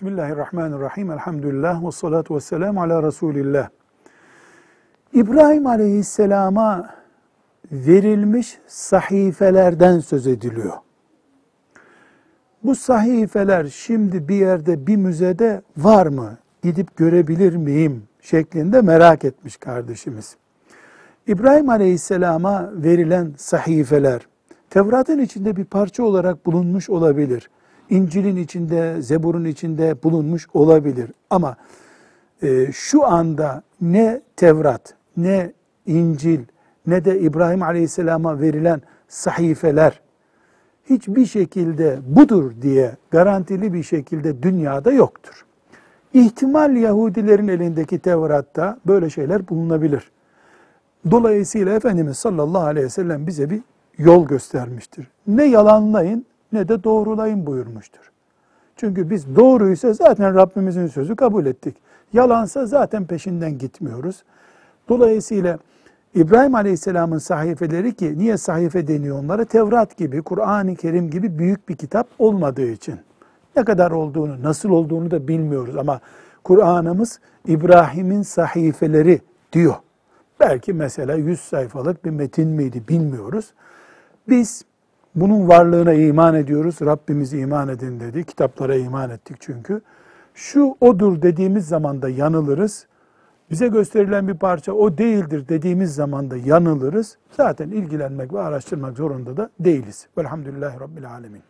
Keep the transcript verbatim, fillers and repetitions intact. Bismillahirrahmanirrahim. Elhamdülillah ve salatu ve selamu ala Resulillah. İbrahim Aleyhisselam'a verilmiş sahifelerden söz ediliyor. Bu sahifeler şimdi bir yerde, bir müzede var mı? Gidip görebilir miyim? Şeklinde merak etmiş kardeşimiz. İbrahim Aleyhisselam'a verilen sahifeler, Tevrat'ın içinde bir parça olarak bulunmuş olabilir. İncil'in içinde, Zebur'un içinde bulunmuş olabilir. Ama e, şu anda ne Tevrat, ne İncil, ne de İbrahim Aleyhisselam'a verilen sahifeler hiçbir şekilde budur diye garantili bir şekilde dünyada yoktur. İhtimal Yahudilerin elindeki Tevrat'ta böyle şeyler bulunabilir. Dolayısıyla Efendimiz sallallahu aleyhi ve sellem bize bir yol göstermiştir. Ne yalanlayın ne de doğrulayın buyurmuştur. Çünkü biz doğruysa zaten Rabbimizin sözü kabul ettik. Yalansa zaten peşinden gitmiyoruz. Dolayısıyla İbrahim Aleyhisselam'ın sahifeleri ki niye sahife deniyor onlara? Tevrat gibi, Kur'an-ı Kerim gibi büyük bir kitap olmadığı için. Ne kadar olduğunu, nasıl olduğunu da bilmiyoruz ama Kur'an'ımız İbrahim'in sahifeleri diyor. Belki mesela yüz sayfalık bir metin miydi bilmiyoruz. Biz bunun varlığına iman ediyoruz. Rabbimiz iman edin dedi. Kitaplara iman ettik çünkü. Şu odur dediğimiz zaman da yanılırız. Bize gösterilen bir parça o değildir dediğimiz zaman da yanılırız. Zaten ilgilenmek ve araştırmak zorunda da değiliz. Velhamdülillahi Rabbil Alemin.